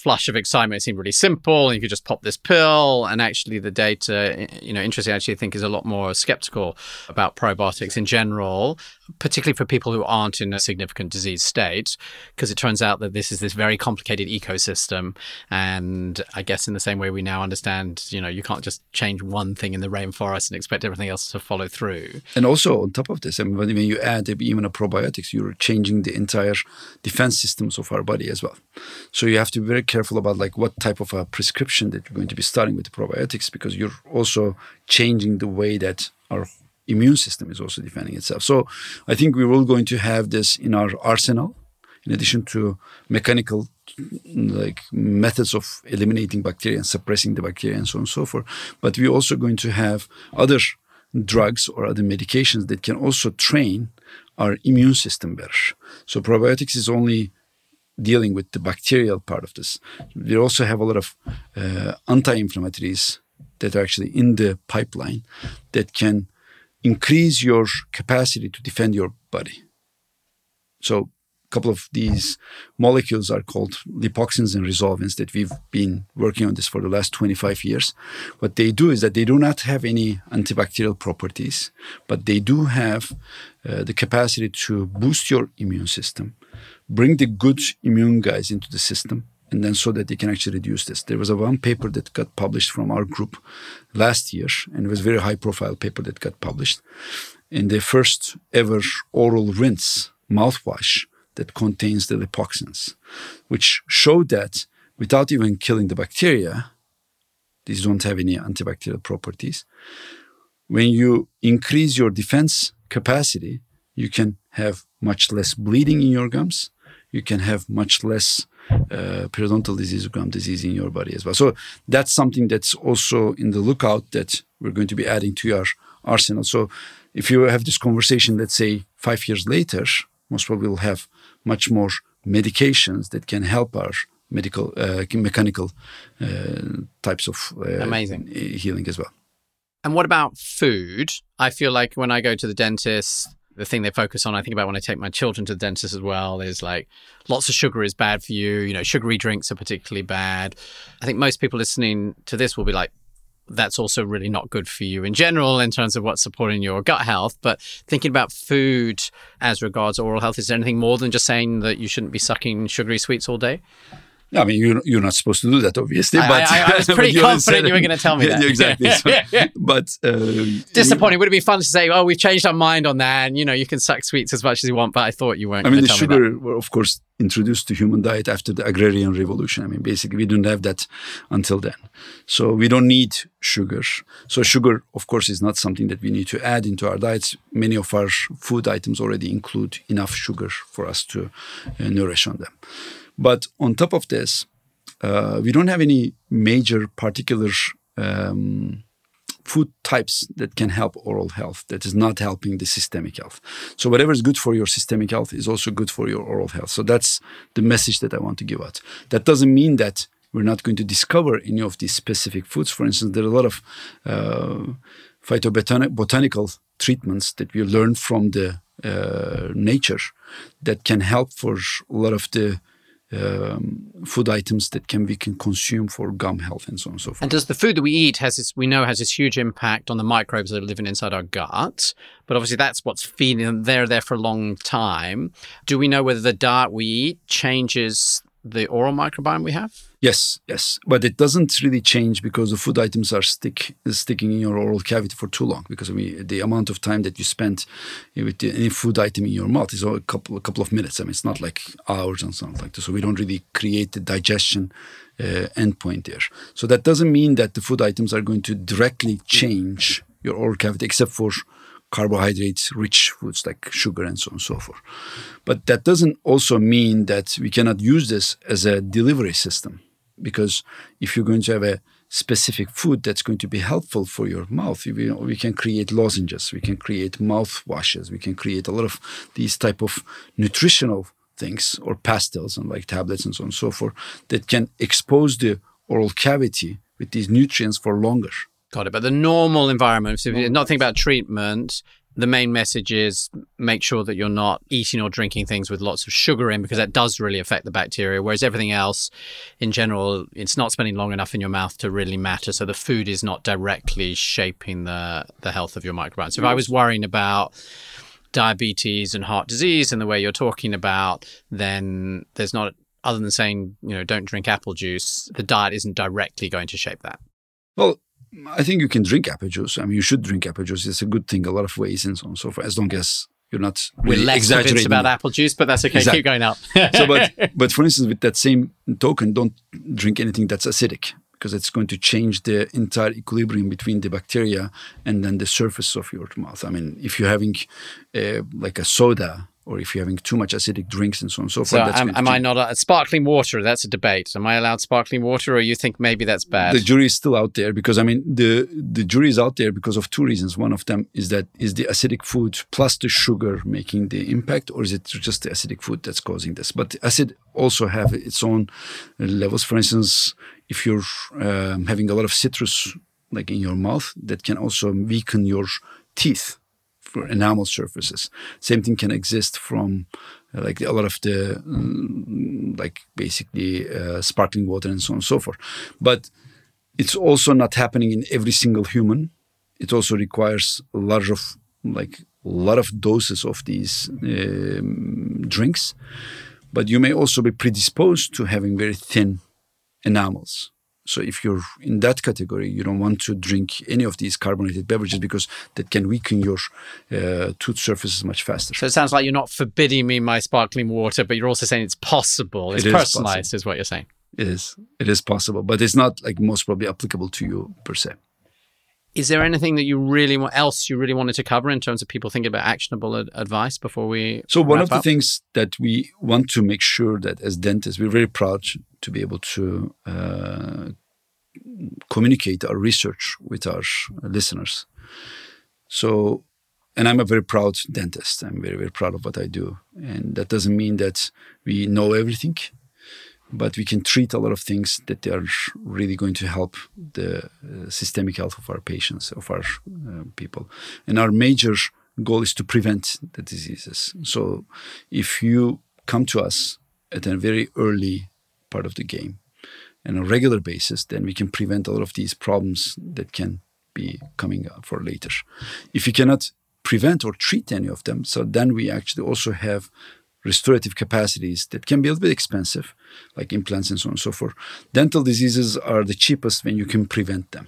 flush of excitement, it seemed really simple, and you could just pop this pill, and actually the data, interesting, I think is a lot more skeptical about probiotics in general, particularly for people who aren't in a significant disease state, because it turns out that this is this very complicated ecosystem. And I guess in the same way we now understand, you can't just change one thing in the rainforest and expect everything else to follow through. And also on top of this, when you add even a probiotics, you're changing the entire defense systems of our body as well. So you have to be very careful about what type of a prescription that you're going to be starting with the probiotics, because you're also changing the way that our immune system is also defending itself. So I think we're all going to have this in our arsenal, in addition to mechanical methods of eliminating bacteria and suppressing the bacteria and so on and so forth. But we're also going to have other drugs or other medications that can also train our immune system better. So probiotics is only dealing with the bacterial part of this. We also have a lot of anti-inflammatories that are actually in the pipeline that can increase your capacity to defend your body. So a couple of these molecules are called lipoxins and resolvins that we've been working on this for the last 25 years. What they do is that they do not have any antibacterial properties, but they do have the capacity to boost your immune system, bring the good immune guys into the system, and then so that they can actually reduce this. There was one paper that got published from our group last year, and it was a very high-profile paper that got published. And the first ever oral rinse mouthwash that contains the lipoxins, which showed that without even killing the bacteria, these don't have any antibacterial properties. When you increase your defense capacity, you can have much less bleeding in your gums. You can have much less periodontal disease or gum disease in your body as well. So that's something that's also in the lookout that we're going to be adding to our arsenal. So if you have this conversation, let's say 5 years later, most probably we'll have much more medications that can help our mechanical types of healing as well. And what about food? I feel like when I go to the dentist, the thing they focus on, I think about when I take my children to the dentist as well, is lots of sugar is bad for you. Sugary drinks are particularly bad. I think most people listening to this will be like, that's also really not good for you in general in terms of what's supporting your gut health. But thinking about food as regards oral health, is there anything more than just saying that you shouldn't be sucking sugary sweets all day? I mean, you're not supposed to do that, obviously. I was pretty confident you were going to tell me that. Exactly. So, but disappointing. Would it be fun to say, we've changed our mind on that, and you can suck sweets as much as you want, but I thought you weren't. I mean, the sugar were, of course, introduced to human diet after the agrarian revolution. I mean, basically, we didn't have that until then. So we don't need sugar. So sugar, of course, is not something that we need to add into our diets. Many of our food items already include enough sugar for us to nourish on them. But on top of this, We don't have any major particular food types that can help oral health, that is not helping the systemic health. So whatever is good for your systemic health is also good for your oral health. So that's the message that I want to give out. That doesn't mean that we're not going to discover any of these specific foods. For instance, there are a lot of phytobotanical treatments that we learn from the nature that can help for a lot of the food items that we can consume for gum health and so on and so forth. And does the food that we eat has this huge impact on the microbes that are living inside our gut? But obviously that's what's feeding them. They're there for a long time. Do we know whether the diet we eat changes the oral microbiome we have? Yes. But it doesn't really change because the food items are sticking in your oral cavity for too long, because the amount of time that you spend with any food item in your mouth is a couple of minutes. I mean, it's not like hours and something like that. So we don't really create the digestion endpoint there. So that doesn't mean that the food items are going to directly change your oral cavity, except for carbohydrates-rich foods like sugar and so on and so forth. But that doesn't also mean that we cannot use this as a delivery system, because if you're going to have a specific food that's going to be helpful for your mouth, we can create lozenges, we can create mouthwashes, we can create a lot of these type of nutritional things or pastilles and like tablets and so on and so forth that can expose the oral cavity with these nutrients for longer. Got it. But the normal environment, so if you're not thinking about treatment, the main message is make sure that you're not eating or drinking things with lots of sugar in, because that does really affect the bacteria, whereas everything else in general, it's not spending long enough in your mouth to really matter. So the food is not directly shaping the health of your microbiome. So if I was worrying about diabetes and heart disease in the way you're talking about, then there's not, other than saying, don't drink apple juice, the diet isn't directly going to shape that. Well, I think you can drink apple juice. I mean, you should drink apple juice. It's a good thing, a lot of ways and so on and so forth, as long as you're not really exaggerating. We're less convinced about apple juice, but that's okay. Exactly. Keep going up. So, but for instance, with that same token, don't drink anything that's acidic, because it's going to change the entire equilibrium between the bacteria and then the surface of your mouth. I mean, if you're having like a soda, or if you're having too much acidic drinks and so on and so forth. So am I not sparkling water? That's a debate. Am I allowed sparkling water, or you think maybe that's bad? The jury is still out there, because the jury is out there because of two reasons. One of them is that is the acidic food plus the sugar making the impact, or is it just the acidic food that's causing this? But acid also have its own levels. For instance, if you're having a lot of citrus like in your mouth, that can also weaken your teeth. For enamel surfaces, same thing can exist from like a lot of the like basically sparkling water and so on and so forth. But it's also not happening in every single human. It also requires a lot of doses of these drinks. But you may also be predisposed to having very thin enamels. So if you're in that category, you don't want to drink any of these carbonated beverages, because that can weaken your tooth surfaces much faster. So it sounds like you're not forbidding me my sparkling water, but you're also saying it's possible. It's personalized is what you're saying. It is. It is possible, but it's not like most probably applicable to you per se. Is there anything that you really wanted to cover in terms of people thinking about actionable advice before we wrap up? So one of the things that we want to make sure that as dentists, we're very proud to be able to communicate our research with our listeners. So, and I'm a very proud dentist. I'm very, very proud of what I do. And that doesn't mean that we know everything, but we can treat a lot of things that they are really going to help the systemic health of our patients, of our people. And our major goal is to prevent the diseases. So if you come to us at a very early part of the game and on a regular basis, then we can prevent a lot of these problems that can be coming up for later. If you cannot prevent or treat any of them, so then we actually also have restorative capacities that can be a little bit expensive, like implants and so on and so forth. Dental diseases are the cheapest when you can prevent them.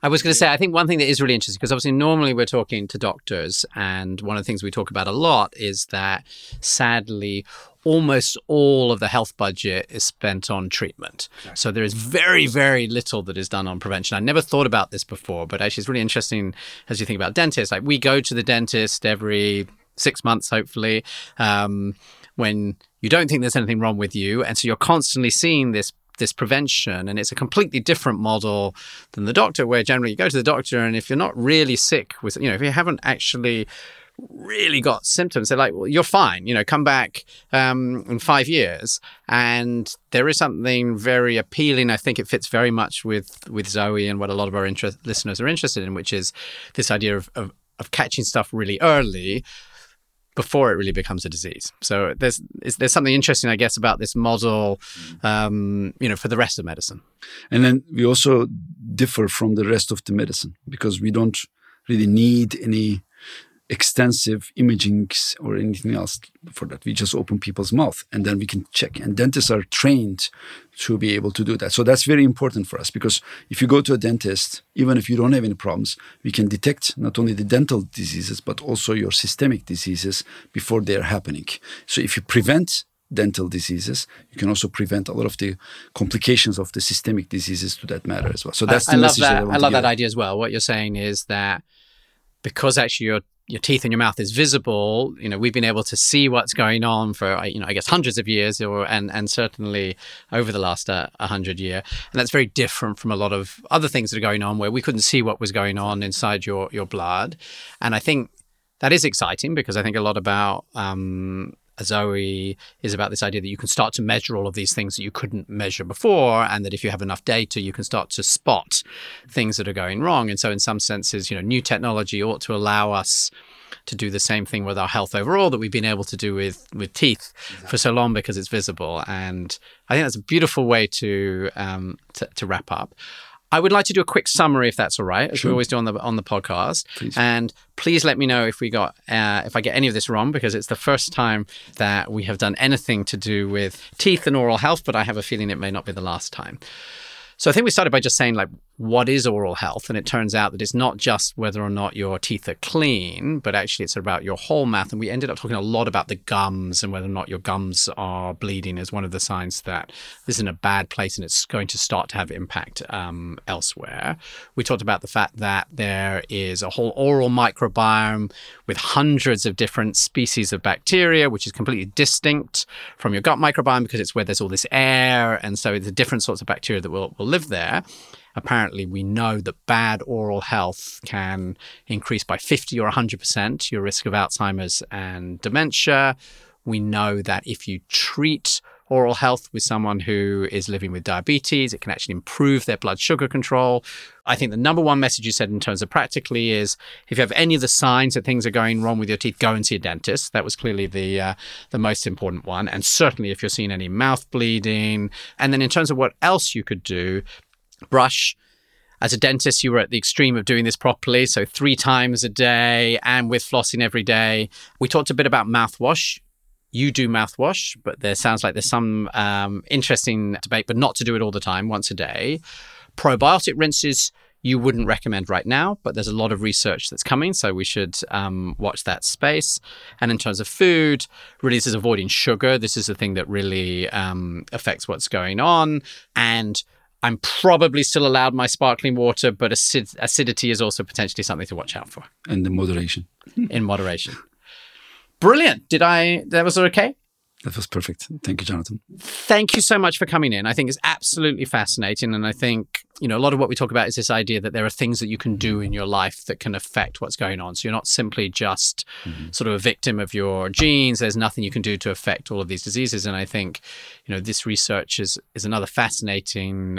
I was going to say, I think one thing that is really interesting, because obviously normally we're talking to doctors, and one of the things we talk about a lot is that sadly, almost all of the health budget is spent on treatment. So there is very, very little that is done on prevention. I never thought about this before, but actually it's really interesting as you think about dentists. Like we go to the dentist every 6 months, hopefully, when you don't think there's anything wrong with you. And so you're constantly seeing this this prevention. And it's a completely different model than the doctor, where generally you go to the doctor and if you're not really sick with, you know, if you haven't actually really got symptoms, they're like, well, you're fine, you know, come back in 5 years. And there is something very appealing. I think it fits very much with ZOE and what a lot of our listeners are interested in, which is this idea of catching stuff really early before it really becomes a disease. So there's something interesting, I guess, about this model, you know, for the rest of medicine. And then we also differ from the rest of the medicine because we don't really need any extensive imaging or anything else for that. We just open people's mouth and then we can check. And dentists are trained to be able to do that. So that's very important for us, because if you go to a dentist, even if you don't have any problems, we can detect not only the dental diseases, but also your systemic diseases before they're happening. So if you prevent dental diseases, you can also prevent a lot of the complications of the systemic diseases to that matter as well. So that's the message that I want to give. I love that idea as well. What you're saying is that because actually your teeth in your mouth is visible, you know, we've been able to see what's going on for, you know, I guess hundreds of years and certainly over the last 100 years. And that's very different from a lot of other things that are going on where we couldn't see what was going on inside your blood. And I think that is exciting, because I think a lot about ZOE is about this idea that you can start to measure all of these things that you couldn't measure before, and that if you have enough data, you can start to spot things that are going wrong. And so in some senses, you know, new technology ought to allow us to do the same thing with our health overall that we've been able to do with teeth for so long, because it's visible. And I think that's a beautiful way to wrap up. I would like to do a quick summary, if that's all right, as we always do on the podcast. Please. And please let me know if I get any of this wrong, because it's the first time that we have done anything to do with teeth and oral health, but I have a feeling it may not be the last time. So I think we started by just saying, like, what is oral health? And it turns out that it's not just whether or not your teeth are clean, but actually it's about your whole mouth. And we ended up talking a lot about the gums and whether or not your gums are bleeding is one of the signs that this is in a bad place and it's going to start to have impact elsewhere. We talked about the fact that there is a whole oral microbiome with hundreds of different species of bacteria, which is completely distinct from your gut microbiome because it's where there's all this air. And so it's the different sorts of bacteria that will live there. Apparently, we know that bad oral health can increase by 50 or 100% your risk of Alzheimer's and dementia. We know that if you treat oral health with someone who is living with diabetes, it can actually improve their blood sugar control. I think the number one message you said in terms of practically is if you have any of the signs that things are going wrong with your teeth, go and see a dentist. That was clearly the most important one. And certainly if you're seeing any mouth bleeding. And then in terms of what else you could do, brush. As a dentist, you were at the extreme of doing this properly. So 3 times a day and with flossing every day. We talked a bit about mouthwash. You do mouthwash, but there sounds like there's some interesting debate, but not to do it all the time, once a day. Probiotic rinses, you wouldn't recommend right now, but there's a lot of research that's coming, so we should watch that space. And in terms of food, really this is avoiding sugar. This is the thing that really affects what's going on. And I'm probably still allowed my sparkling water, but acidity is also potentially something to watch out for. And in moderation. In moderation. Brilliant. That was okay? That was perfect. Thank you, Jonathan. Thank you so much for coming in. I think it's absolutely fascinating. And I think, you know, a lot of what we talk about is this idea that there are things that you can do in your life that can affect what's going on. So you're not simply just sort of a victim of your genes. There's nothing you can do to affect all of these diseases. And I think, you know, this research is another fascinating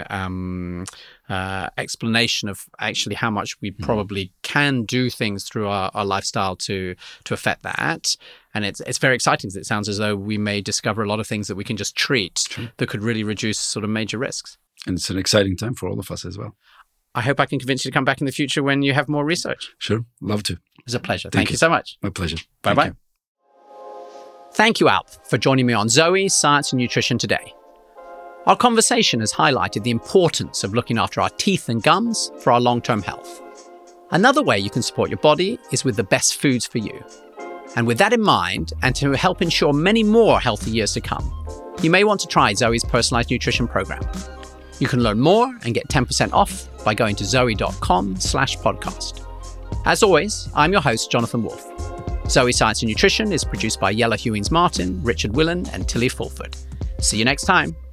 explanation of actually how much we probably can do things through our lifestyle to affect that. And it's very exciting because it sounds as though we may discover a lot of things that we can just treat that could really reduce sort of major risks. And it's an exciting time for all of us as well. I hope I can convince you to come back in the future when you have more research. Sure. Love to. It was a pleasure. Thank you so much. My pleasure. Bye-bye. Thank you, Alp, for joining me on ZOE, Science and Nutrition today. Our conversation has highlighted the importance of looking after our teeth and gums for our long-term health. Another way you can support your body is with the best foods for you. And with that in mind, and to help ensure many more healthy years to come, you may want to try ZOE's personalized nutrition program. You can learn more and get 10% off by going to zoe.com/podcast. As always, I'm your host, Jonathan Wolf. ZOE Science and Nutrition is produced by Yella Hewins-Martin, Richard Willen, and Tilly Fulford. See you next time.